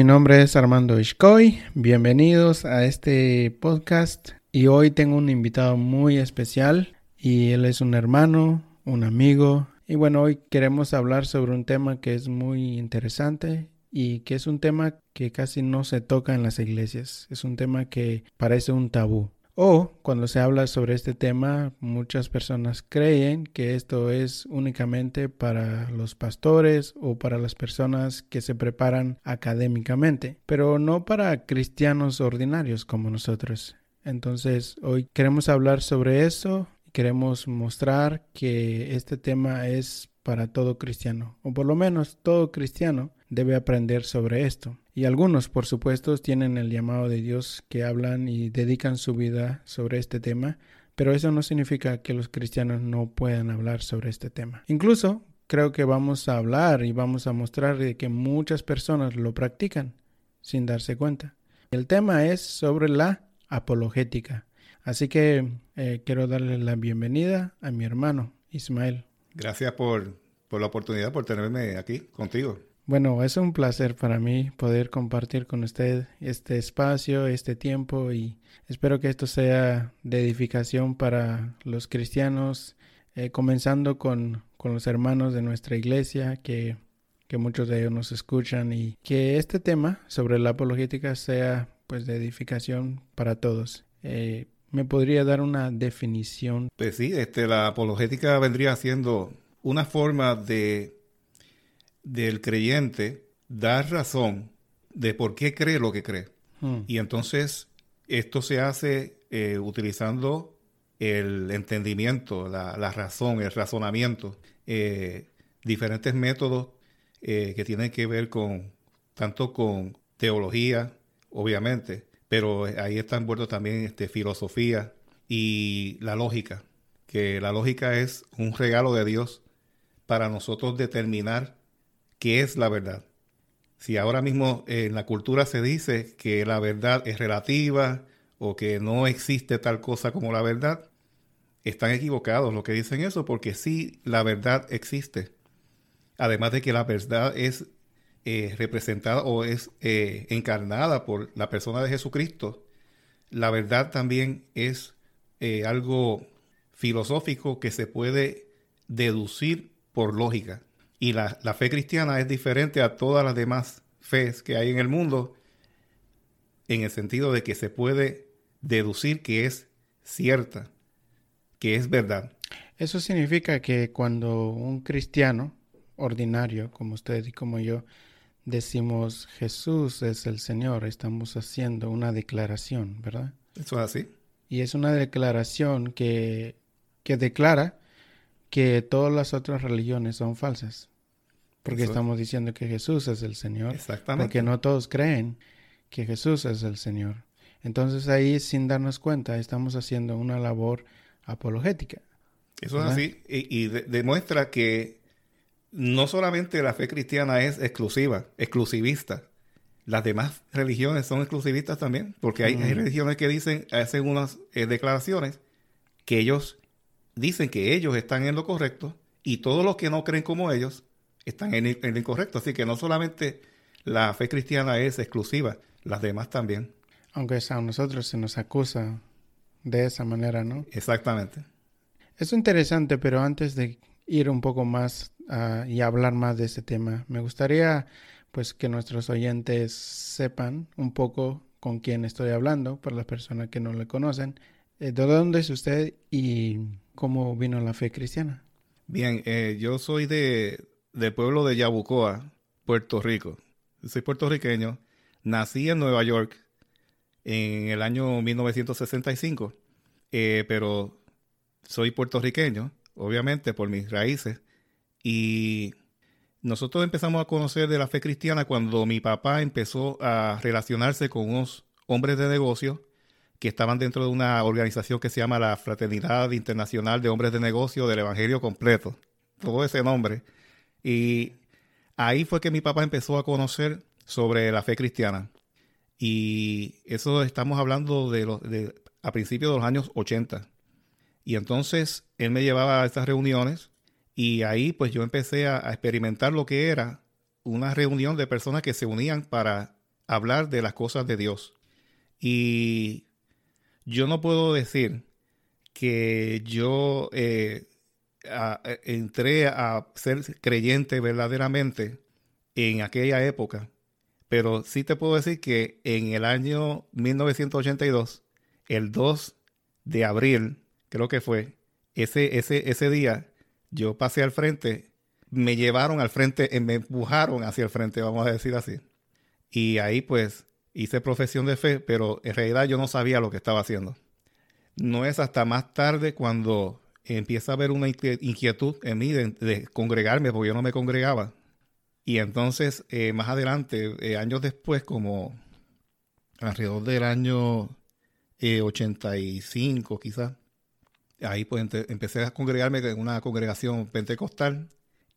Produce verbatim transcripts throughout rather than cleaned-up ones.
Mi nombre es Armando Ixcoy, bienvenidos a este podcast y hoy tengo un invitado muy especial y él es un hermano, un amigo y bueno, hoy queremos hablar sobre un tema que es muy interesante y que es un tema que casi no se toca en las iglesias, es un tema que parece un tabú. O cuando se habla sobre este tema, muchas personas creen que esto es únicamente para los pastores o para las personas que se preparan académicamente, pero no para cristianos ordinarios como nosotros. Entonces, hoy queremos hablar sobre eso, queremos mostrar que este tema es para todo cristiano, o por lo menos todo cristiano debe aprender sobre esto. Y algunos, por supuesto, tienen el llamado de Dios que hablan y dedican su vida sobre este tema, pero eso no significa que los cristianos no puedan hablar sobre este tema. Incluso, creo que vamos a hablar y vamos a mostrar de que muchas personas lo practican sin darse cuenta. El tema es sobre la apologética. Así que eh, quiero darle la bienvenida a mi hermano Ismael. Gracias por, por la oportunidad, por tenerme aquí contigo. Bueno, es un placer para mí poder compartir con usted este espacio, este tiempo y espero que esto sea de edificación para los cristianos, eh, comenzando con, con los hermanos de nuestra iglesia, que, que muchos de ellos nos escuchan y que este tema sobre la apologética sea pues de edificación para todos. Eh, ¿Me podría dar una definición? Pues sí, este, la apologética vendría siendo una forma de... del creyente dar razón de por qué cree lo que cree. Hmm. Y entonces esto se hace eh, utilizando el entendimiento, la, la razón, el razonamiento, eh, diferentes métodos eh, que tienen que ver con tanto con teología, obviamente, pero ahí está envuelto también este, filosofía y la lógica, que la lógica es un regalo de Dios para nosotros determinar ¿qué es la verdad? Si ahora mismo en la cultura se dice que la verdad es relativa o que no existe tal cosa como la verdad, están equivocados los que dicen eso, porque sí, la verdad existe. Además de que la verdad es eh, representada o es eh, encarnada por la persona de Jesucristo, la verdad también es eh, algo filosófico que se puede deducir por lógica. Y la, la fe cristiana es diferente a todas las demás fes que hay en el mundo en el sentido de que se puede deducir que es cierta, que es verdad. Eso significa que cuando un cristiano ordinario, como usted y como yo, decimos Jesús es el Señor, estamos haciendo una declaración, ¿verdad? Eso es así. Y es una declaración que, que declara que todas las otras religiones son falsas. Porque eso estamos diciendo que Jesús es el Señor. Exactamente. Porque no todos creen que Jesús es el Señor. Entonces ahí, sin darnos cuenta, estamos haciendo una labor apologética. Eso, ¿verdad? Es así. Y, y de- demuestra que no solamente la fe cristiana es exclusiva, exclusivista. Las demás religiones son exclusivistas también. Porque hay, mm. hay religiones que dicen, hacen unas eh, declaraciones que ellos... dicen que ellos están en lo correcto y todos los que no creen como ellos están en el, en el incorrecto. Así que no solamente la fe cristiana es exclusiva, las demás también. Aunque a nosotros se nos acusa de esa manera, ¿no? Exactamente. Es interesante, pero antes de ir un poco más uh, y hablar más de ese tema, me gustaría pues que nuestros oyentes sepan un poco con quién estoy hablando, para las personas que no le conocen. ¿De dónde es usted y cómo vino la fe cristiana? Bien, eh, yo soy de, del pueblo de Yabucoa, Puerto Rico. Soy puertorriqueño. Nací en Nueva York en el año mil novecientos sesenta y cinco, eh, pero soy puertorriqueño, obviamente, por mis raíces. Y nosotros empezamos a conocer de la fe cristiana cuando mi papá empezó a relacionarse con unos hombres de negocio que estaban dentro de una organización que se llama la Fraternidad Internacional de Hombres de Negocio del Evangelio Completo. Todo ese nombre. Y ahí fue que mi papá empezó a conocer sobre la fe cristiana. Y eso estamos hablando de, los, de a principios de los años ochenta. Y entonces él me llevaba a estas reuniones y ahí pues yo empecé a, a experimentar lo que era una reunión de personas que se unían para hablar de las cosas de Dios. Y yo no puedo decir que yo eh, a, entré a ser creyente verdaderamente en aquella época, pero sí te puedo decir que en el año mil novecientos ochenta y dos, el dos de abril, creo que fue, ese, ese, ese día yo pasé al frente, me llevaron al frente, me empujaron hacia el frente, vamos a decir así. Y ahí pues hice profesión de fe, pero en realidad yo no sabía lo que estaba haciendo. No es hasta más tarde cuando empieza a haber una inquietud en mí de, de congregarme, porque yo no me congregaba. Y entonces, eh, más adelante, eh, años después, como alrededor del año eh, ochenta y cinco quizás, ahí pues empecé a congregarme en una congregación pentecostal.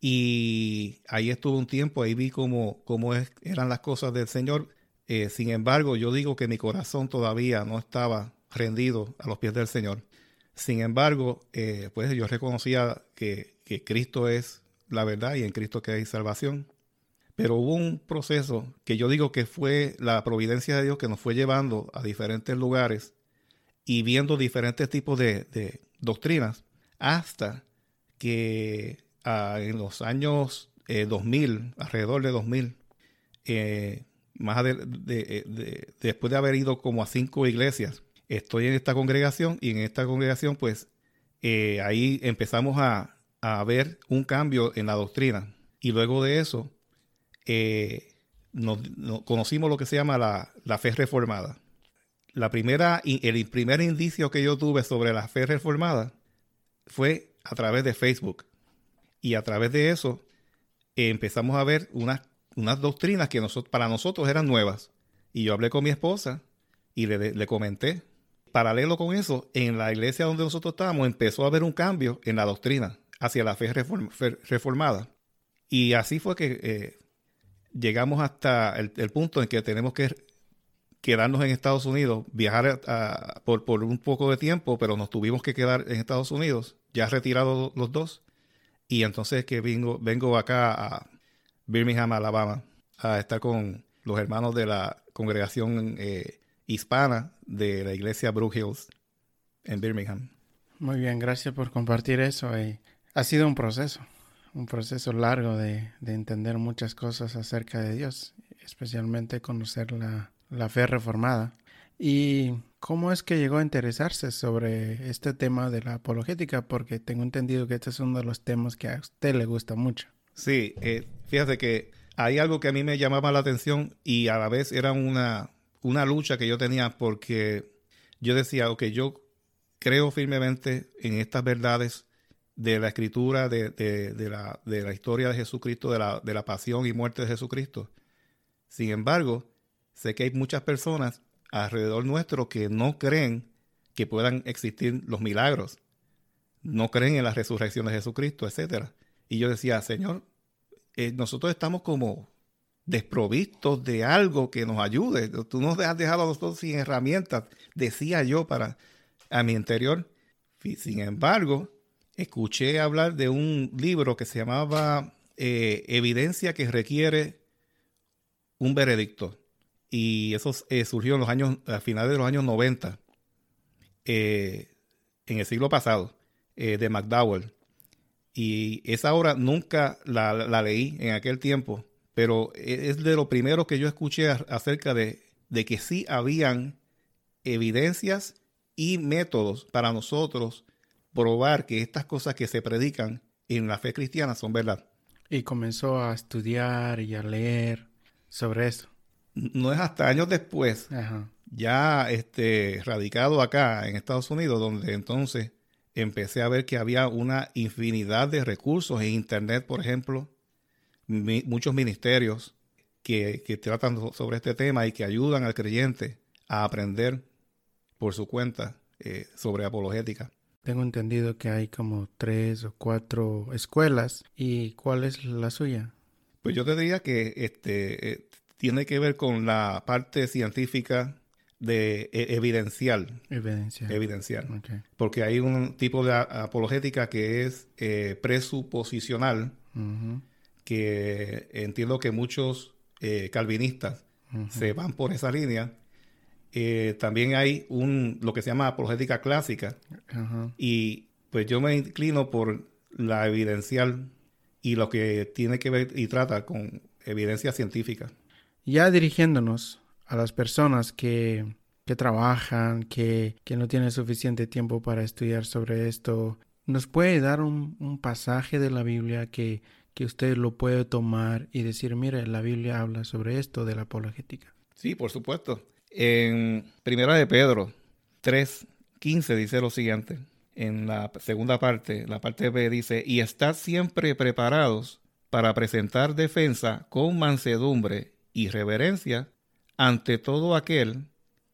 Y ahí estuve un tiempo, ahí vi cómo, cómo es, eran las cosas del Señor. Eh, sin embargo, yo digo que mi corazón todavía no estaba rendido a los pies del Señor. Sin embargo, eh, pues yo reconocía que, que Cristo es la verdad y en Cristo que hay salvación. Pero hubo un proceso que yo digo que fue la providencia de Dios que nos fue llevando a diferentes lugares y viendo diferentes tipos de, de doctrinas hasta que ah, en los años eh, dos mil, alrededor de dos mil, eh, más de, de, de, después de haber ido como a cinco iglesias, estoy en esta congregación y en esta congregación pues eh, ahí empezamos a, a ver un cambio en la doctrina. Y luego de eso eh, nos, nos conocimos lo que se llama la, la fe reformada. La primera, el primer indicio que yo tuve sobre la fe reformada fue a través de Facebook. Y a través de eso eh, empezamos a ver unas, unas doctrinas que nosotros, para nosotros eran nuevas. Y yo hablé con mi esposa y le, le comenté. Paralelo con eso, en la iglesia donde nosotros estábamos empezó a haber un cambio en la doctrina hacia la fe reform, fe, reformada. Y así fue que eh, llegamos hasta el, el punto en que tenemos que quedarnos en Estados Unidos, viajar a, a, por, por un poco de tiempo, pero nos tuvimos que quedar en Estados Unidos, ya retirados los dos. Y entonces que vengo, vengo acá a Birmingham, Alabama, a estar con los hermanos de la congregación eh, hispana de la iglesia Brook Hills en Birmingham. Muy bien, gracias por compartir eso. Eh, ha sido un proceso, un proceso largo de, de entender muchas cosas acerca de Dios, especialmente conocer la, la fe reformada. ¿Y cómo es que llegó a interesarse sobre este tema de la apologética? Porque tengo entendido que este es uno de los temas que a usted le gusta mucho. Sí, eh, fíjate que hay algo que a mí me llamaba la atención y a la vez era una, una lucha que yo tenía porque yo decía, ok, yo creo firmemente en estas verdades de la Escritura, de, de, de, la, de la historia de Jesucristo, de la, de la pasión y muerte de Jesucristo. Sin embargo, sé que hay muchas personas alrededor nuestro que no creen que puedan existir los milagros, no creen en la resurrección de Jesucristo, etcétera. Y yo decía, Señor, eh, nosotros estamos como desprovistos de algo que nos ayude. Tú nos has dejado a nosotros sin herramientas, decía yo para a mi interior. Sin embargo, escuché hablar de un libro que se llamaba eh, Evidencia que requiere un veredicto. Y eso eh, surgió en los años, a finales de los años noventa, eh, en el siglo pasado, eh, de McDowell. Y esa obra nunca la, la leí en aquel tiempo, pero es de lo primero que yo escuché acerca de, de que sí habían evidencias y métodos para nosotros probar que estas cosas que se predican en la fe cristiana son verdad. Y comenzó a estudiar y a leer sobre eso. No es hasta años después, ajá, ya este, radicado acá en Estados Unidos, donde entonces empecé a ver que había una infinidad de recursos en Internet, por ejemplo, mi, muchos ministerios que, que tratan sobre este tema y que ayudan al creyente a aprender por su cuenta eh, sobre apologética. Tengo entendido que hay como tres o cuatro escuelas. ¿Y cuál es la suya? Pues yo te diría que este... Eh, tiene que ver con la parte científica de e- evidencial. Evidencial. Evidencial. Okay. Porque hay un tipo de a- apologética que es eh, presuposicional, uh-huh, que entiendo que muchos eh, calvinistas uh-huh. se van por esa línea. Eh, también hay un lo que se llama apologética clásica. Uh-huh. Y pues yo me inclino por la evidencial y lo que tiene que ver y trata con evidencia científica. Ya dirigiéndonos a las personas que, que trabajan, que, que no tienen suficiente tiempo para estudiar sobre esto, ¿nos puede dar un, un pasaje de la Biblia que, que usted lo puede tomar y decir, mire, la Biblia habla sobre esto de la apologética? Sí, por supuesto. En Primera de Pedro tres quince dice lo siguiente. En la segunda parte, la parte B dice, y estad siempre preparados para presentar defensa con mansedumbre y reverencia ante todo aquel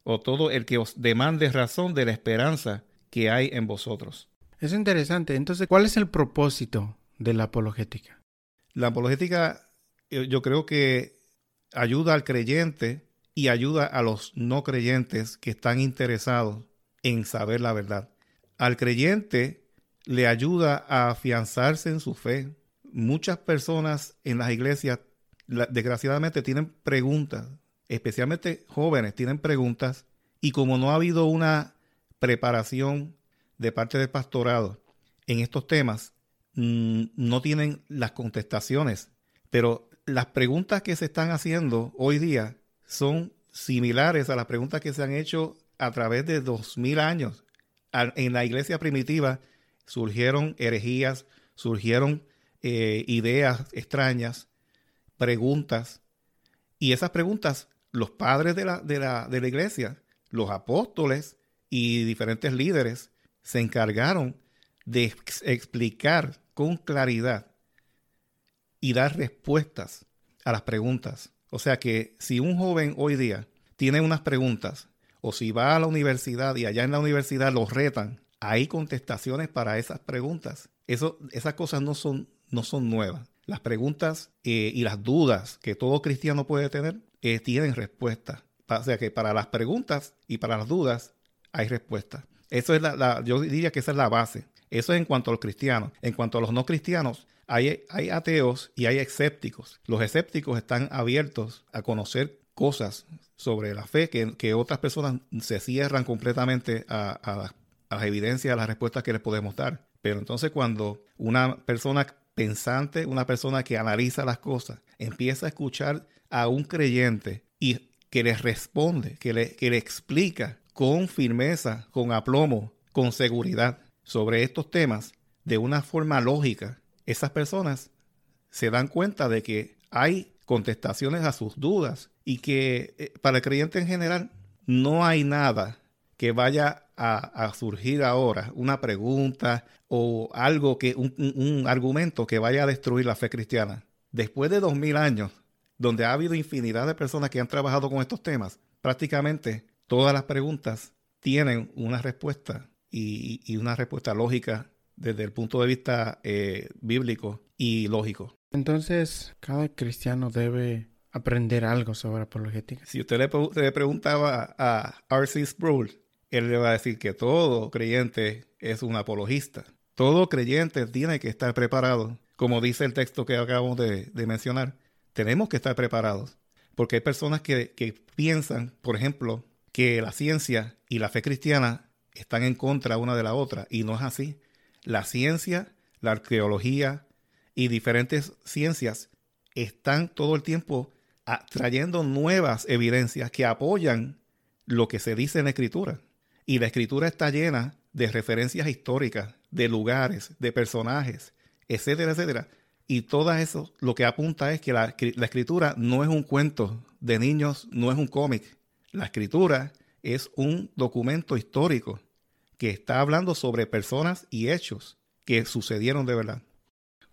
o todo el que os demande razón de la esperanza que hay en vosotros. Es interesante. Entonces, ¿cuál es el propósito de la apologética? La apologética, yo creo que ayuda al creyente y ayuda a los no creyentes que están interesados en saber la verdad. Al creyente le ayuda a afianzarse en su fe. Muchas personas en las iglesias, desgraciadamente, tienen preguntas, especialmente jóvenes tienen preguntas, y como no ha habido una preparación de parte del pastorado en estos temas, mmm, no tienen las contestaciones. Pero las preguntas que se están haciendo hoy día son similares a las preguntas que se han hecho a través de dos mil años. En la iglesia primitiva surgieron herejías, surgieron eh, ideas extrañas, preguntas, y esas preguntas los padres de la, de la, de la iglesia, los apóstoles y diferentes líderes se encargaron de ex- explicar con claridad y dar respuestas a las preguntas. O sea que si un joven hoy día tiene unas preguntas, o si va a la universidad y allá en la universidad los retan, hay contestaciones para esas preguntas. Eso, esas cosas no son, no son nuevas. Las preguntas eh, y las dudas que todo cristiano puede tener eh, tienen respuesta. O sea que para las preguntas y para las dudas hay respuesta. Eso es la, la, yo diría que esa es la base. Eso es en cuanto a los cristianos. En cuanto a los no cristianos, hay, hay ateos y hay escépticos. Los escépticos están abiertos a conocer cosas sobre la fe que, que otras personas se cierran completamente a, a, las, a las evidencias, a las respuestas que les podemos dar. Pero entonces cuando una persona pensante, una persona que analiza las cosas, empieza a escuchar a un creyente y que les responde, que le, que le explica con firmeza, con aplomo, con seguridad sobre estos temas de una forma lógica, esas personas se dan cuenta de que hay contestaciones a sus dudas y que eh, para el creyente en general no hay nada que vaya a, a surgir ahora, una pregunta o algo que un, un argumento que vaya a destruir la fe cristiana. Después de dos mil años, donde ha habido infinidad de personas que han trabajado con estos temas, prácticamente todas las preguntas tienen una respuesta y, y una respuesta lógica desde el punto de vista eh, bíblico y lógico. Entonces, cada cristiano debe aprender algo sobre apologética. Si usted le, pre- le preguntaba a erre ce Sproul, él le va a decir que todo creyente es un apologista. Todo creyente tiene que estar preparado. Como dice el texto que acabamos de, de mencionar, tenemos que estar preparados. Porque hay personas que, que piensan, por ejemplo, que la ciencia y la fe cristiana están en contra una de la otra. Y no es así. La ciencia, la arqueología y diferentes ciencias están todo el tiempo trayendo nuevas evidencias que apoyan lo que se dice en la Escritura. Y la Escritura está llena de referencias históricas, de lugares, de personajes, etcétera, etcétera. Y todo eso lo que apunta es que la, la Escritura no es un cuento de niños, no es un cómic. La Escritura es un documento histórico que está hablando sobre personas y hechos que sucedieron de verdad.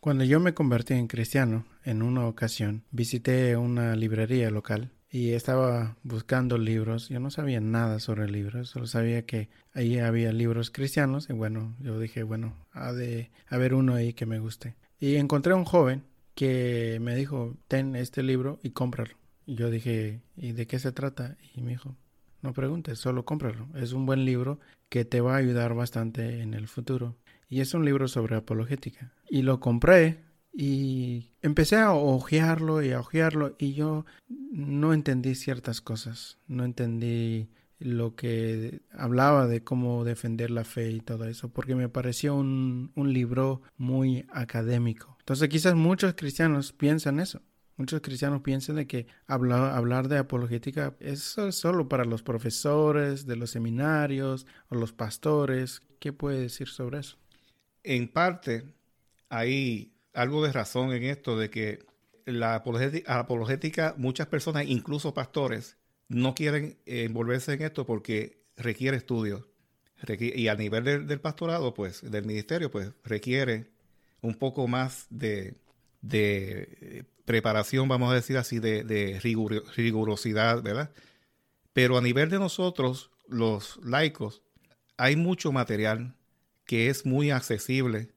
Cuando yo me convertí en cristiano, en una ocasión, visité una librería local y estaba buscando libros. Yo no sabía nada sobre libros, solo sabía que ahí había libros cristianos y bueno, yo dije, bueno, ha de haber uno ahí que me guste. Y encontré a un joven que me dijo, ten este libro y cómpralo. Y yo dije, ¿y de qué se trata? Y me dijo, no preguntes, solo cómpralo. Es un buen libro que te va a ayudar bastante en el futuro. Y es un libro sobre apologética. Y lo compré y empecé a ojearlo y a ojearlo y yo no entendí ciertas cosas, no entendí lo que hablaba de cómo defender la fe y todo eso, porque me pareció un, un libro muy académico. Entonces quizás muchos cristianos piensan eso. Muchos cristianos piensan de que hablar, hablar de apologética es solo para los profesores de los seminarios o los pastores. ¿Qué puede decir sobre eso? En parte hay algo de razón en esto de que la apologética, apologética muchas personas, incluso pastores, no quieren envolverse en esto porque requiere estudios. Y a nivel del, del pastorado, pues, del ministerio, pues, requiere un poco más de, de preparación, vamos a decir así, de, de riguro, rigurosidad, ¿verdad? Pero a nivel de nosotros, los laicos, hay mucho material que es muy accesible,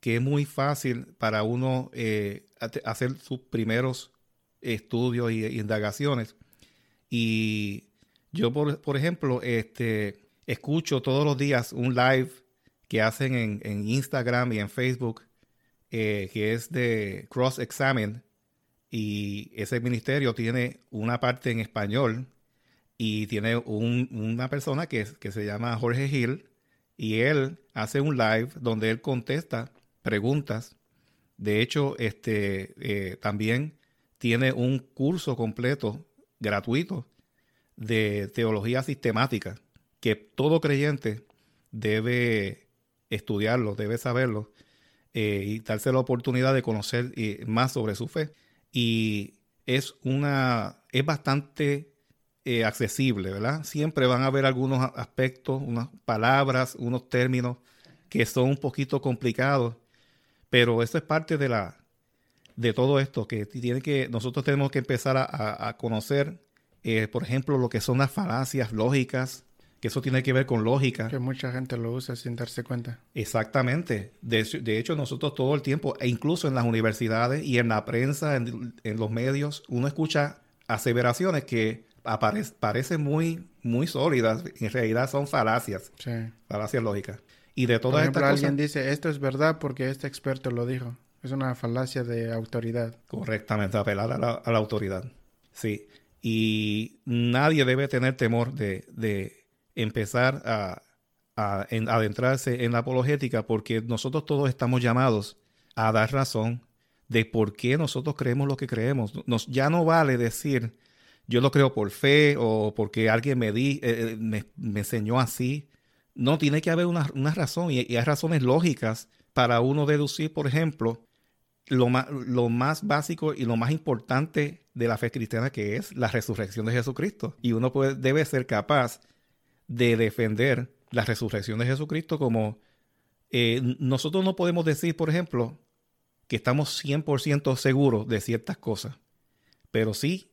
que es muy fácil para uno eh, hacer sus primeros estudios e indagaciones. Y yo, por, por ejemplo, este, escucho todos los días un live que hacen en, en Instagram y en Facebook, eh, que es de Cross Examined. Y ese ministerio tiene una parte en español y tiene un, una persona que, que se llama Jorge Gil. Y él hace un live donde él contesta preguntas. De hecho, este, eh, también tiene un curso completo gratuito de teología sistemática, que todo creyente debe estudiarlo, debe saberlo eh, y darse la oportunidad de conocer eh, más sobre su fe. Y es una es bastante eh, accesible, ¿verdad? Siempre van a haber algunos aspectos, unas palabras, unos términos que son un poquito complicados, pero eso es parte de la de todo esto, que tiene que nosotros tenemos que empezar a, a conocer, eh, por ejemplo, lo que son las falacias lógicas, que eso tiene que ver con lógica. Que mucha gente lo usa sin darse cuenta. Exactamente. De, de hecho, nosotros todo el tiempo, e incluso en las universidades y en la prensa, en, en los medios, uno escucha aseveraciones que apare, parecen muy, muy sólidas. En realidad son falacias. Sí. Falacias lógicas. Y de todas estas cosas... Por ejemplo, alguien dice, esto es verdad porque este experto lo dijo. Es una falacia de autoridad. Correctamente, apelar a la, a la autoridad. Sí. Y nadie debe tener temor de, de empezar a, a en, adentrarse en la apologética, porque nosotros todos estamos llamados a dar razón de por qué nosotros creemos lo que creemos. Nos, ya no vale decir, yo lo creo por fe o porque alguien me, di, eh, me, me enseñó así. No, tiene que haber una, una razón y, y hay razones lógicas para uno deducir, por ejemplo, Lo más, lo más básico y lo más importante de la fe cristiana, que es la resurrección de Jesucristo. Y uno puede, debe ser capaz de defender la resurrección de Jesucristo como... Eh, nosotros no podemos decir, por ejemplo, que estamos cien por ciento seguros de ciertas cosas, pero sí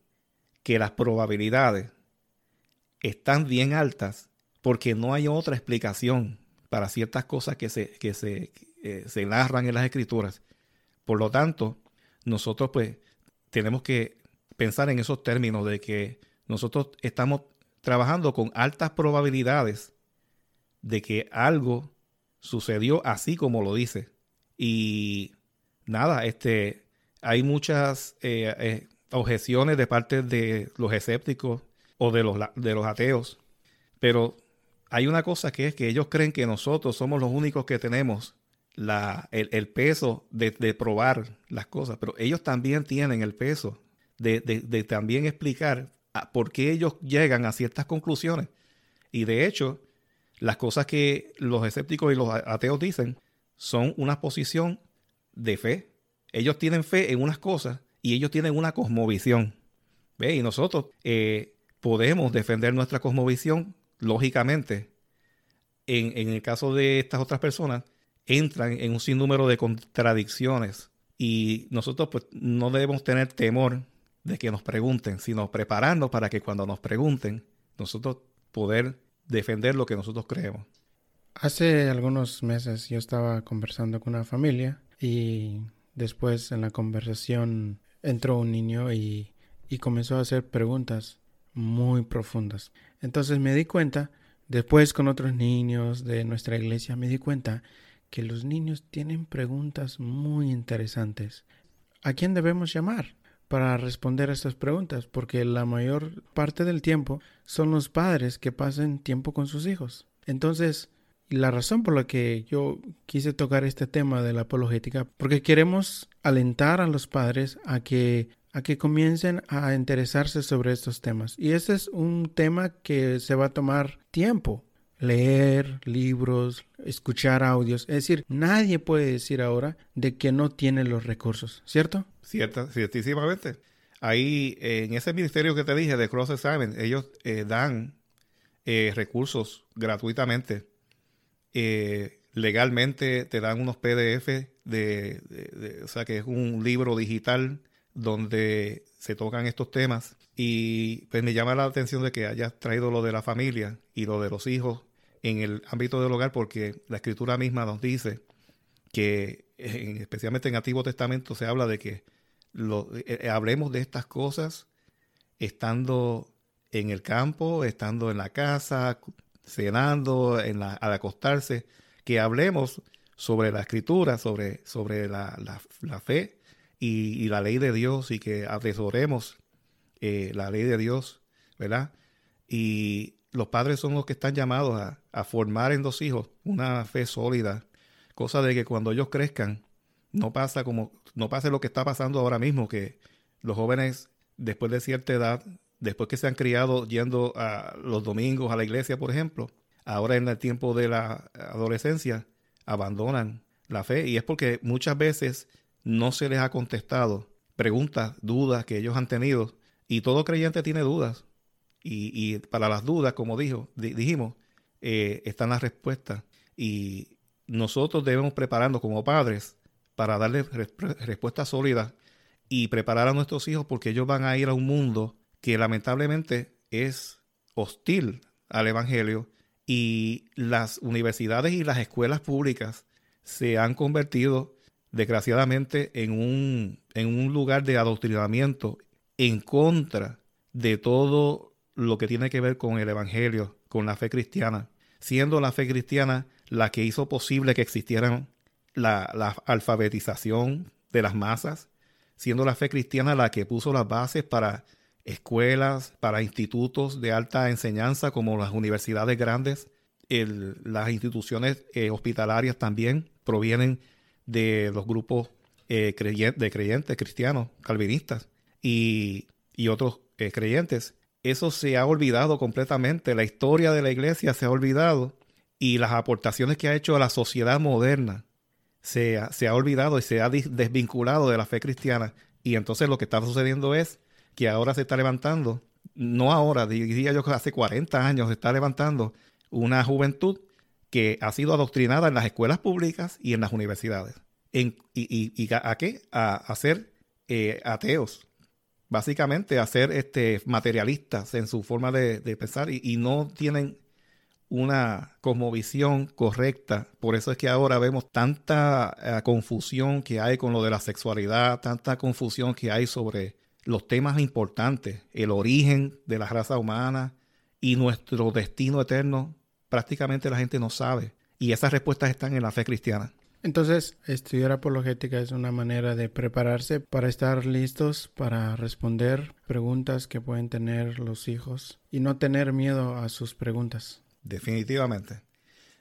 que las probabilidades están bien altas porque no hay otra explicación para ciertas cosas que se, que se, eh, se narran en las Escrituras. Por lo tanto, nosotros pues tenemos que pensar en esos términos de que nosotros estamos trabajando con altas probabilidades de que algo sucedió así como lo dice. Y nada, este, hay muchas eh, eh, objeciones de parte de los escépticos o de los, de los ateos, pero hay una cosa que es que ellos creen que nosotros somos los únicos que tenemos La, el, el peso de, de probar las cosas, pero ellos también tienen el peso de, de, de también explicar a, por qué ellos llegan a ciertas conclusiones. Y de hecho, las cosas que los escépticos y los ateos dicen son una posición de fe. Ellos tienen fe en unas cosas y ellos tienen una cosmovisión. ¿Ve? Y nosotros eh, podemos defender nuestra cosmovisión lógicamente. En, en el caso de estas otras personas, entran en un sinnúmero de contradicciones y nosotros pues no debemos tener temor de que nos pregunten, sino prepararnos para que cuando nos pregunten, nosotros poder defender lo que nosotros creemos. Hace algunos meses yo estaba conversando con una familia y después en la conversación entró un niño y, y comenzó a hacer preguntas muy profundas. Entonces me di cuenta, después con otros niños de nuestra iglesia, me di cuenta que los niños tienen preguntas muy interesantes. ¿A quién debemos llamar para responder a estas preguntas? Porque la mayor parte del tiempo son los padres que pasan tiempo con sus hijos. Entonces, la razón por la que yo quise tocar este tema de la apologética, porque queremos alentar a los padres a que, a que comiencen a interesarse sobre estos temas. Y ese es un tema que se va a tomar tiempo. Leer libros, escuchar audios. Es decir, nadie puede decir ahora de que no tiene los recursos, ¿cierto? Cierta, ciertísimamente. Ahí, eh, en ese ministerio que te dije de Cross Examined, ellos eh, dan eh, recursos gratuitamente. Eh, legalmente te dan unos P D F, de, de, de, o sea que es un libro digital donde se tocan estos temas. Y pues me llama la atención de que hayas traído lo de la familia y lo de los hijos en el ámbito del hogar, porque la Escritura misma nos dice que, en, especialmente en Antiguo Testamento, se habla de que lo, eh, hablemos de estas cosas estando en el campo, estando en la casa, cenando, en la, al acostarse, que hablemos sobre la Escritura, sobre, sobre la, la, la fe y, y la ley de Dios, y que atesoremos eh, la ley de Dios, ¿verdad? Y los padres son los que están llamados a, a formar en los hijos una fe sólida, cosa de que cuando ellos crezcan, no pasa como, no pase lo que está pasando ahora mismo, que los jóvenes después de cierta edad, después que se han criado yendo a los domingos a la iglesia, por ejemplo, ahora en el tiempo de la adolescencia, abandonan la fe. Y es porque muchas veces no se les ha contestado preguntas, dudas que ellos han tenido. Y todo creyente tiene dudas. Y, y para las dudas, como dijo, di, dijimos, eh, están las respuestas. Y nosotros debemos prepararnos como padres para darles resp- respuestas sólidas y preparar a nuestros hijos, porque ellos van a ir a un mundo que lamentablemente es hostil al Evangelio, y las universidades y las escuelas públicas se han convertido, desgraciadamente, en un, en un lugar de adoctrinamiento en contra de todo lo que tiene que ver con el Evangelio, con la fe cristiana, siendo la fe cristiana la que hizo posible que existiera la, la alfabetización de las masas, siendo la fe cristiana la que puso las bases para escuelas, para institutos de alta enseñanza como las universidades grandes. El, las instituciones eh, hospitalarias también provienen de los grupos eh, creyente, de creyentes cristianos, calvinistas y, y otros eh, creyentes. Eso se ha olvidado completamente, la historia de la iglesia se ha olvidado, y las aportaciones que ha hecho a la sociedad moderna se ha, se ha olvidado y se ha desvinculado de la fe cristiana. Y entonces lo que está sucediendo es que ahora se está levantando, no ahora, diría yo que hace cuarenta años se está levantando una juventud que ha sido adoctrinada en las escuelas públicas y en las universidades. En, y, y, y a, ¿a qué? A, a ser eh, ateos, básicamente a ser este, materialistas en su forma de, de pensar, y, y no tienen una cosmovisión correcta. Por eso es que ahora vemos tanta eh, confusión que hay con lo de la sexualidad, tanta confusión que hay sobre los temas importantes, el origen de la raza humana y nuestro destino eterno. Prácticamente la gente no sabe, y esas respuestas están en la fe cristiana. Entonces, estudiar apologética es una manera de prepararse para estar listos para responder preguntas que pueden tener los hijos y no tener miedo a sus preguntas. Definitivamente.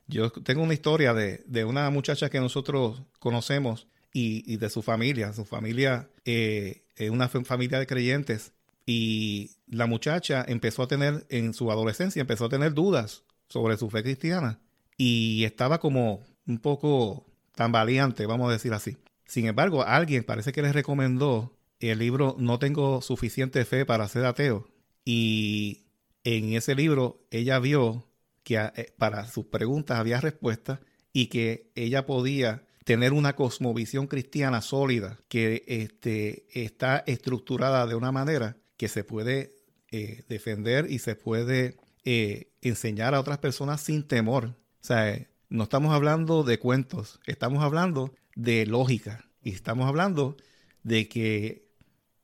Yo tengo una historia de, de una muchacha que nosotros conocemos y, y de su familia. Su familia eh, es una familia de creyentes, y la muchacha empezó a tener, en su adolescencia, empezó a tener dudas sobre su fe cristiana y estaba como un poco tambaleante, vamos a decir así. Sin embargo, alguien parece que les recomendó el libro No Tengo Suficiente Fe para Ser Ateo, y en ese libro ella vio que para sus preguntas había respuestas y que ella podía tener una cosmovisión cristiana sólida que este, está estructurada de una manera que se puede eh, defender y se puede eh, enseñar a otras personas sin temor. O sea, eh, no estamos hablando de cuentos, estamos hablando de lógica, y estamos hablando de que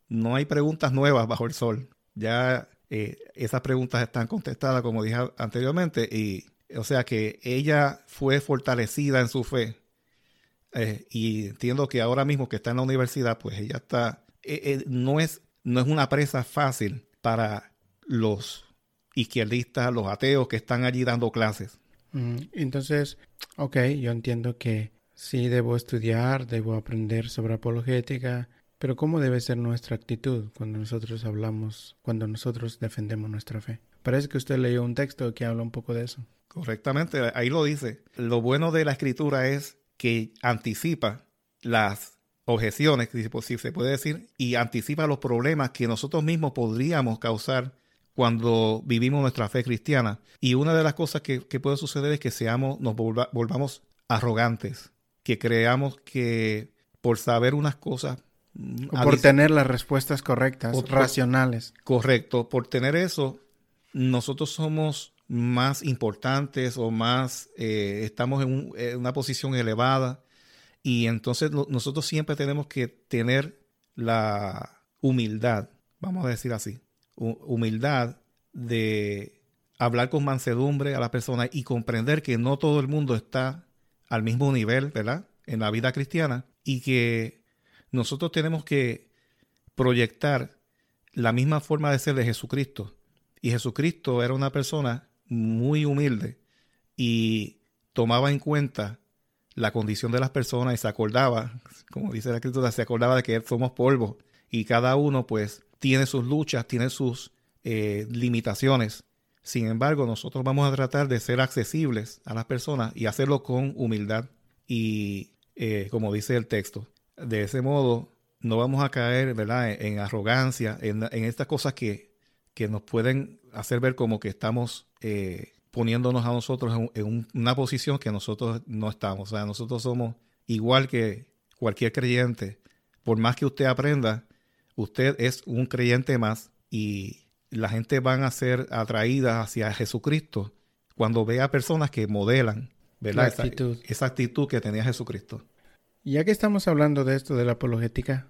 no hay preguntas nuevas bajo el sol. Ya eh, esas preguntas están contestadas, como dije anteriormente, y o sea que ella fue fortalecida en su fe eh, y entiendo que ahora mismo que está en la universidad, pues ella está, eh, eh, no es, no es una presa fácil para los izquierdistas, los ateos que están allí dando clases. Mm, entonces, ok, yo entiendo que sí debo estudiar, debo aprender sobre apologética, pero ¿cómo debe ser nuestra actitud cuando nosotros hablamos, cuando nosotros defendemos nuestra fe? Parece que usted leyó un texto que habla un poco de eso. Correctamente, ahí lo dice. Lo bueno de la escritura es que anticipa las objeciones, si se puede decir, y anticipa los problemas que nosotros mismos podríamos causar cuando vivimos nuestra fe cristiana. Y una de las cosas que, que puede suceder es que seamos, nos volva, volvamos arrogantes, que creamos que por saber unas cosas... O por tener las respuestas correctas, o racionales. Por, correcto, por tener eso, nosotros somos más importantes o más, eh, estamos en, un, en una posición elevada, y entonces lo, nosotros siempre tenemos que tener la humildad, vamos a decir así, humildad de hablar con mansedumbre a las personas y comprender que no todo el mundo está al mismo nivel, ¿verdad?, en la vida cristiana, y que nosotros tenemos que proyectar la misma forma de ser de Jesucristo. Y Jesucristo era una persona muy humilde y tomaba en cuenta la condición de las personas y se acordaba, como dice la Escritura, se acordaba de que somos polvo y cada uno pues tiene sus luchas, tiene sus eh, limitaciones. Sin embargo, nosotros vamos a tratar de ser accesibles a las personas y hacerlo con humildad y eh, como dice el texto. De ese modo no vamos a caer, ¿verdad?, en, en arrogancia, en, en estas cosas que... que nos pueden hacer ver como que estamos eh, poniéndonos a nosotros en, en un, una posición que nosotros no estamos. O sea, nosotros somos igual que cualquier creyente. Por más que usted aprenda, usted es un creyente más y la gente van a ser atraídas hacia Jesucristo cuando vea personas que modelan, ¿verdad?, esa actitud. Esa, esa actitud que tenía Jesucristo. Ya que estamos hablando de esto, de la apologética,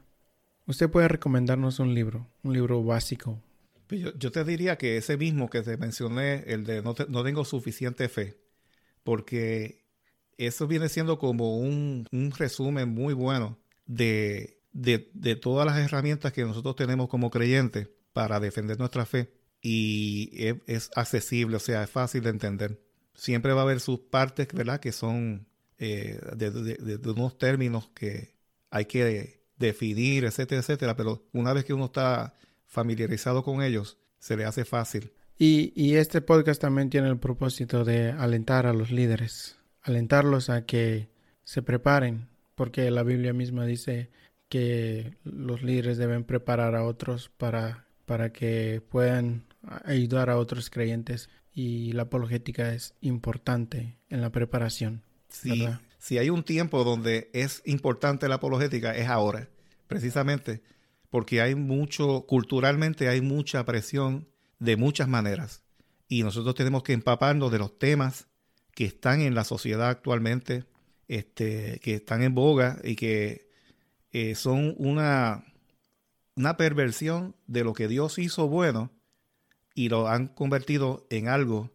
usted puede recomendarnos un libro, un libro básico. Yo, yo te diría que ese mismo que te mencioné, el de no, te, no tengo suficiente fe, porque eso viene siendo como un, un resumen muy bueno de, de, de todas las herramientas que nosotros tenemos como creyentes para defender nuestra fe. Y es, es accesible, o sea, es fácil de entender. Siempre va a haber sus partes, ¿verdad?, que son eh, de, de, de unos términos que hay que definir, etcétera, etcétera. Pero una vez que uno está... familiarizado con ellos, se le hace fácil. Y, y este podcast también tiene el propósito de alentar a los líderes, alentarlos a que se preparen, porque la Biblia misma dice que los líderes deben preparar a otros para, para que puedan ayudar a otros creyentes, y la apologética es importante en la preparación. Sí, si hay un tiempo donde es importante la apologética, es ahora, precisamente. Porque hay mucho, culturalmente hay mucha presión de muchas maneras. Y nosotros tenemos que empaparnos de los temas que están en la sociedad actualmente, este, que están en boga y que eh, son una, una perversión de lo que Dios hizo bueno y lo han convertido en algo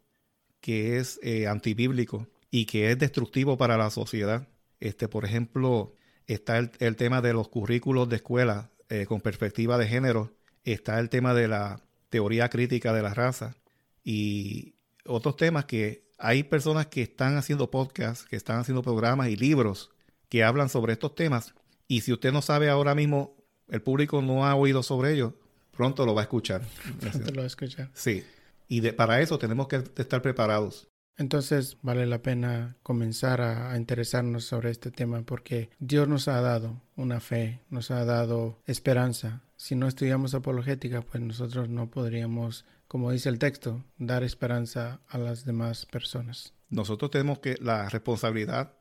que es eh, antibíblico y que es destructivo para la sociedad. Este, por ejemplo, está el, el tema de los currículos de escuela. Eh, con perspectiva de género, está el tema de la teoría crítica de la raza y otros temas que hay personas que están haciendo podcasts, que están haciendo programas y libros que hablan sobre estos temas, y si usted no sabe ahora mismo, el público no ha oído sobre ellos, pronto lo va a escuchar. Pronto lo va a escuchar. Sí, y de, para eso tenemos que estar preparados. Entonces vale la pena comenzar a, a interesarnos sobre este tema, porque Dios nos ha dado una fe, nos ha dado esperanza. Si no estudiamos apologética, pues nosotros no podríamos, como dice el texto, dar esperanza a las demás personas. Nosotros tenemos que la responsabilidad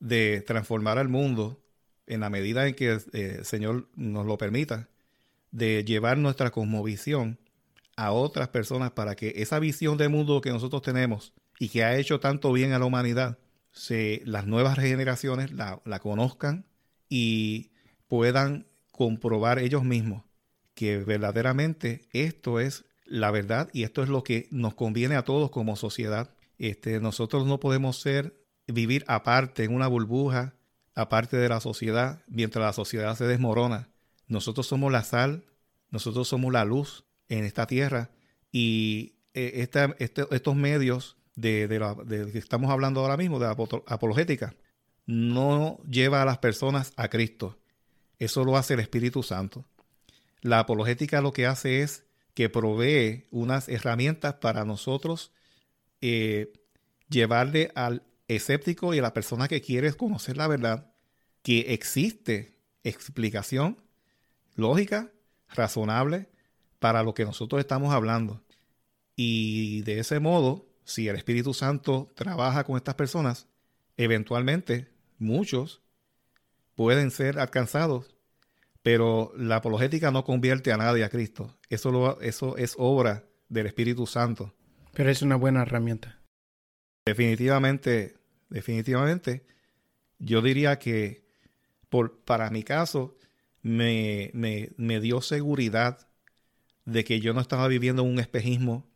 de transformar al mundo en la medida en que eh, el Señor nos lo permita, de llevar nuestra cosmovisión a otras personas para que esa visión del mundo que nosotros tenemos y que ha hecho tanto bien a la humanidad, se, las nuevas generaciones la, la conozcan y puedan comprobar ellos mismos que verdaderamente esto es la verdad y esto es lo que nos conviene a todos como sociedad. Este, nosotros no podemos ser, vivir aparte en una burbuja aparte de la sociedad, mientras la sociedad se desmorona. Nosotros somos la sal, nosotros somos la luz en esta tierra, y esta, este, estos medios de, de, la, de que estamos hablando ahora mismo, de la apologética, no lleva a las personas a Cristo. Eso lo hace el Espíritu Santo. La apologética lo que hace es que provee unas herramientas para nosotros eh, llevarle al escéptico y a la persona que quiere conocer la verdad que existe explicación lógica, razonable para lo que nosotros estamos hablando. Y de ese modo, si el Espíritu Santo trabaja con estas personas, eventualmente muchos pueden ser alcanzados, pero la apologética no convierte a nadie a Cristo. Eso, lo, eso es obra del Espíritu Santo. Pero es una buena herramienta. Definitivamente, definitivamente, yo diría que por, para mi caso me, me, me dio seguridad de que yo no estaba viviendo un espejismo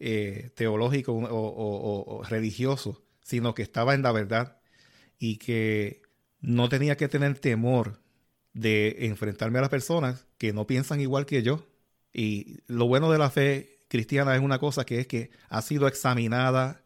eh, teológico o, o, o, o religioso, sino que estaba en la verdad y que no tenía que tener temor de enfrentarme a las personas que no piensan igual que yo. Y lo bueno de la fe cristiana es una cosa que es que ha sido examinada,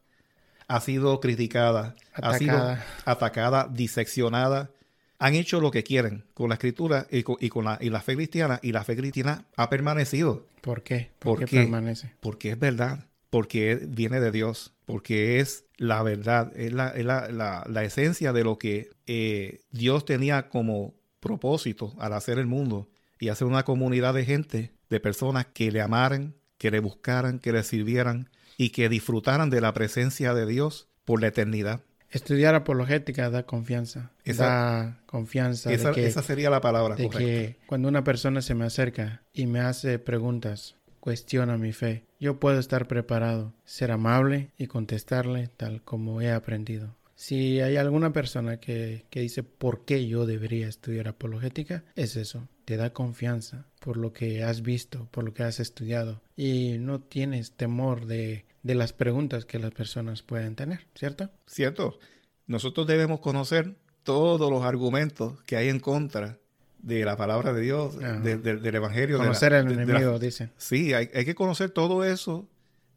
ha sido criticada, atacada. ha sido atacada, diseccionada. Han hecho lo que quieren con la escritura y con, y con la, y la fe cristiana, y la fe cristiana ha permanecido. ¿Por qué? ¿Por, ¿Por qué, qué permanece? Porque es verdad, porque viene de Dios, porque es la verdad, es la, es la, la, la esencia de lo que eh, Dios tenía como propósito al hacer el mundo y hacer una comunidad de gente, de personas que le amaran, que le buscaran, que le sirvieran y que disfrutaran de la presencia de Dios por la eternidad. Estudiar apologética da confianza. Esa, da confianza. Esa, de que, esa sería la palabra de correcta. Que cuando una persona se me acerca y me hace preguntas, cuestiona mi fe, yo puedo estar preparado, ser amable y contestarle tal como he aprendido. Si hay alguna persona que, que dice por qué yo debería estudiar apologética, es eso. Te da confianza por lo que has visto, por lo que has estudiado. Y no tienes temor de, de las preguntas que las personas pueden tener, ¿cierto? Cierto. Nosotros debemos conocer todos los argumentos que hay en contra de la palabra de Dios, de, de, del evangelio. Conocer al enemigo, dicen. Sí, hay, hay que conocer todo eso,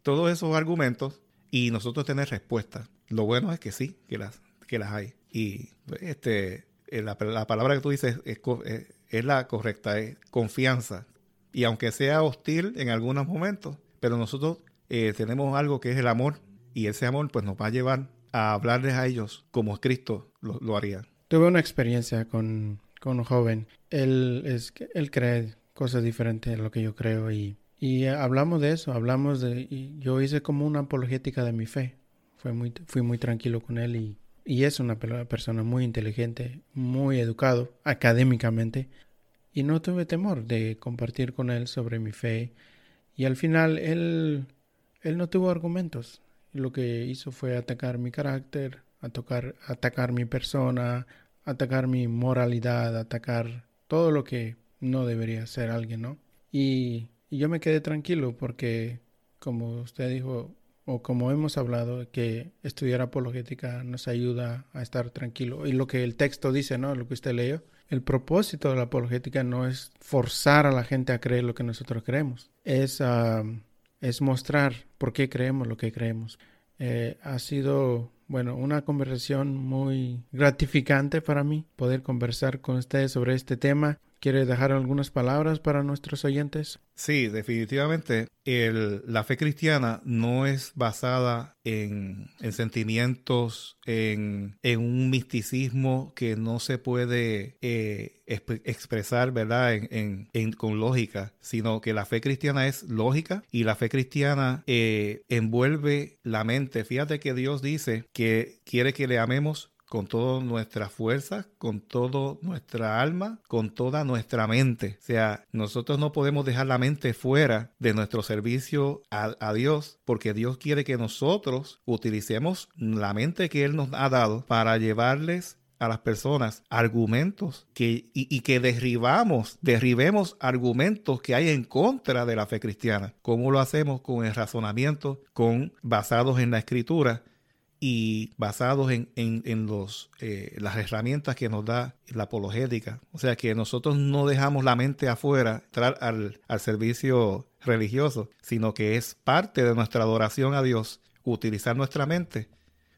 todos esos argumentos y nosotros tener respuestas. Lo bueno es que sí, que las, que las hay. Y este, la, la palabra que tú dices es, es, es la correcta, es confianza. Y aunque sea hostil en algunos momentos, pero nosotros eh, tenemos algo que es el amor. Y ese amor pues nos va a llevar a hablarles a ellos como Cristo lo, lo haría. Tuve una experiencia con, con un joven. Él, es, él cree cosas diferentes a lo que yo creo. Y, y hablamos de eso. Hablamos de... Y yo hice como una apologética de mi fe. Fui muy, fui muy tranquilo con él y, y es una persona muy inteligente, muy educado académicamente. Y no tuve temor de compartir con él sobre mi fe. Y al final él, él no tuvo argumentos. Lo que hizo fue atacar mi carácter, atacar, atacar mi persona, atacar mi moralidad, atacar todo lo que no debería ser alguien, ¿no? Y, y yo me quedé tranquilo porque, como usted dijo, o como hemos hablado, que estudiar apologética nos ayuda a estar tranquilo. Y lo que el texto dice, ¿no? Lo que usted leyó. El propósito de la apologética no es forzar a la gente a creer lo que nosotros creemos. Es, uh, es mostrar por qué creemos lo que creemos. Eh, ha sido, bueno, una conversación muy gratificante para mí poder conversar con ustedes sobre este tema. ¿Quiere dejar algunas palabras para nuestros oyentes? Sí, definitivamente. El, la fe cristiana no es basada en, en sentimientos, en, en un misticismo que no se puede eh, exp- expresar, ¿verdad? En, en, en, con lógica, sino que la fe cristiana es lógica y la fe cristiana eh, envuelve la mente. Fíjate que Dios dice que quiere que le amemos con todas nuestras fuerzas, con toda nuestra alma, con toda nuestra mente. O sea, nosotros no podemos dejar la mente fuera de nuestro servicio a, a Dios, porque Dios quiere que nosotros utilicemos la mente que Él nos ha dado para llevarles a las personas argumentos que, y, y que derribamos, derribemos argumentos que hay en contra de la fe cristiana. ¿Cómo lo hacemos? Con el razonamiento, con basados en la Escritura, y basados en, en, en los, eh, las herramientas que nos da la apologética. O sea, que nosotros no dejamos la mente afuera, entrar al, al servicio religioso, sino que es parte de nuestra adoración a Dios, utilizar nuestra mente,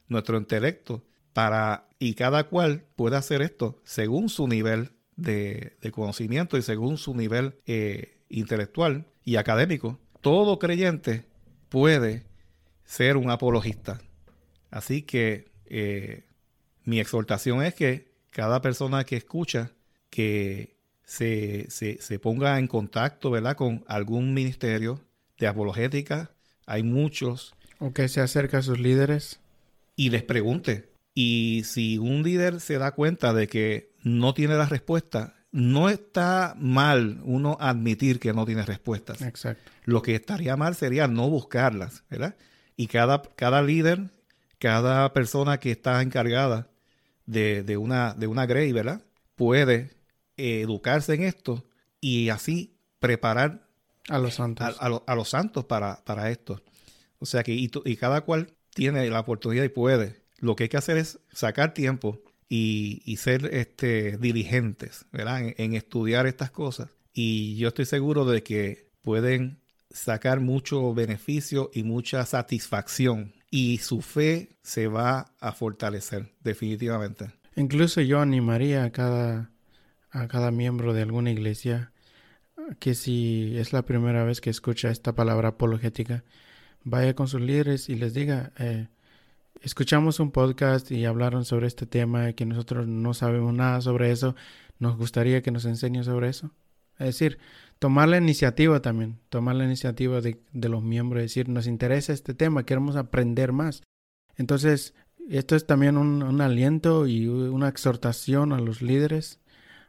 nuestro intelecto, para, y cada cual puede hacer esto según su nivel de, de conocimiento y según su nivel eh, intelectual y académico. Todo creyente puede ser un apologista. Así que eh, mi exhortación es que cada persona que escucha que se, se, se ponga en contacto, ¿verdad?, con algún ministerio de apologética. Hay muchos. O que se acerque a sus líderes. Y les pregunte. Y si un líder se da cuenta de que no tiene la respuesta, no está mal uno admitir que no tiene respuestas. Exacto. Lo que estaría mal sería no buscarlas, ¿verdad? Y cada, cada líder... Cada persona que está encargada de, de, una, de una grey, ¿verdad?, puede eh, educarse en esto y así preparar a los santos, a, a, lo, a los santos para, para esto. O sea que y, y cada cual tiene la oportunidad y puede. Lo que hay que hacer es sacar tiempo y, y ser este, diligentes, ¿verdad?, en, en estudiar estas cosas. Y yo estoy seguro de que pueden sacar mucho beneficio y mucha satisfacción. Y su fe se va a fortalecer, definitivamente. Incluso yo animaría a cada, a cada miembro de alguna iglesia que, si es la primera vez que escucha esta palabra apologética, vaya con sus líderes y les diga, eh, escuchamos un podcast y hablaron sobre este tema, que nosotros no sabemos nada sobre eso, nos gustaría que nos enseñen sobre eso. Es decir, tomar la iniciativa también, tomar la iniciativa de, de los miembros, es decir, nos interesa este tema, queremos aprender más. Entonces, esto es también un, un aliento y una exhortación a los líderes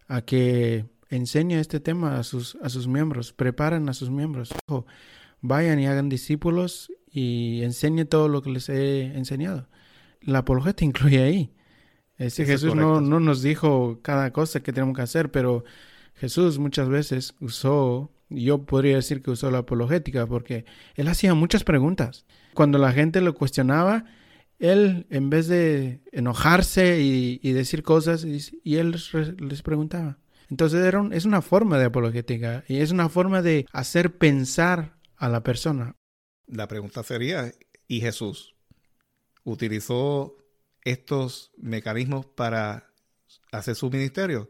a que enseñen este tema a sus, a sus miembros, preparen a sus miembros. Ojo, vayan y hagan discípulos y enseñen todo lo que les he enseñado. La apologética incluye ahí. Es decir, Jesús no, no nos dijo cada cosa que tenemos que hacer, pero... Jesús muchas veces usó, yo podría decir que usó la apologética, porque él hacía muchas preguntas. Cuando la gente lo cuestionaba, él, en vez de enojarse y, y decir cosas, y, y él les, les preguntaba. Entonces era un, es una forma de apologética y es una forma de hacer pensar a la persona. La pregunta sería, ¿y Jesús utilizó estos mecanismos para hacer su ministerio?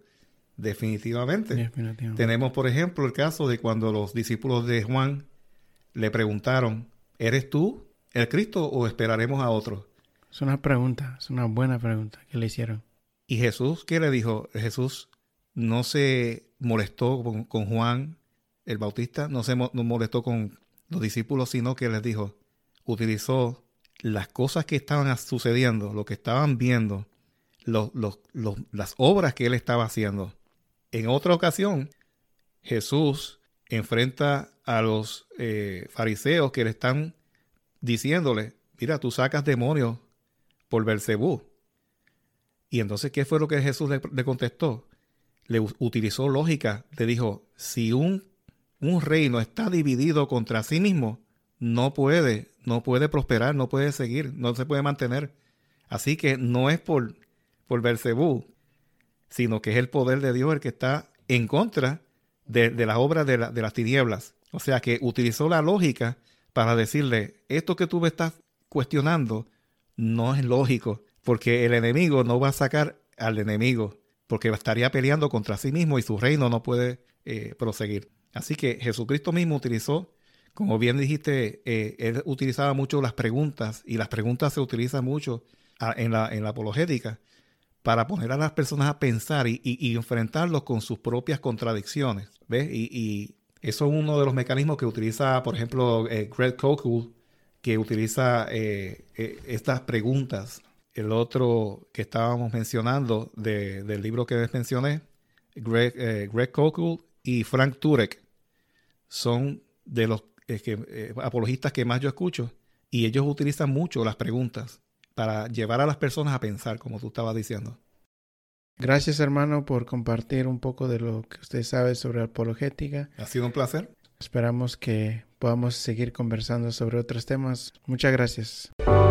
Definitivamente. Definitivamente. Tenemos, por ejemplo, el caso de cuando los discípulos de Juan le preguntaron, ¿eres tú el Cristo o esperaremos a otro? Es una pregunta, es una buena pregunta que le hicieron. ¿Y Jesús qué le dijo? Jesús no se molestó con, con Juan el Bautista, no se mo- no molestó con los discípulos, sino que les dijo, utilizó las cosas que estaban sucediendo, lo que estaban viendo, los, los, los, las obras que él estaba haciendo. En otra ocasión, Jesús enfrenta a los eh, fariseos que le están diciéndole, mira, tú sacas demonios por Beelzebú. Y entonces, ¿qué fue lo que Jesús le, le contestó? Le utilizó lógica. Le dijo, si un, un reino está dividido contra sí mismo, no puede, no puede prosperar, no puede seguir, no se puede mantener. Así que no es por, por Beelzebú, sino que es el poder de Dios el que está en contra de, de las obras de, la, de las tinieblas. O sea, que utilizó la lógica para decirle, esto que tú me estás cuestionando no es lógico, porque el enemigo no va a sacar al enemigo, porque estaría peleando contra sí mismo y su reino no puede eh, proseguir. Así que Jesucristo mismo utilizó, como bien dijiste, eh, él utilizaba mucho las preguntas, y las preguntas se utilizan mucho a, en, la, en la apologética, para poner a las personas a pensar y, y, y enfrentarlos con sus propias contradicciones. ¿Ves? Y, y eso es uno de los mecanismos que utiliza, por ejemplo, eh, Greg Koukl, que utiliza eh, eh, estas preguntas. El otro que estábamos mencionando de, del libro que les mencioné, Greg, eh, Greg Koukl y Frank Turek, son de los eh, que, eh, apologistas que más yo escucho, y ellos utilizan mucho las preguntas para llevar a las personas a pensar, como tú estabas diciendo. Gracias, hermano, por compartir un poco de lo que usted sabe sobre apologética. Ha sido un placer. Esperamos que podamos seguir conversando sobre otros temas. Muchas gracias.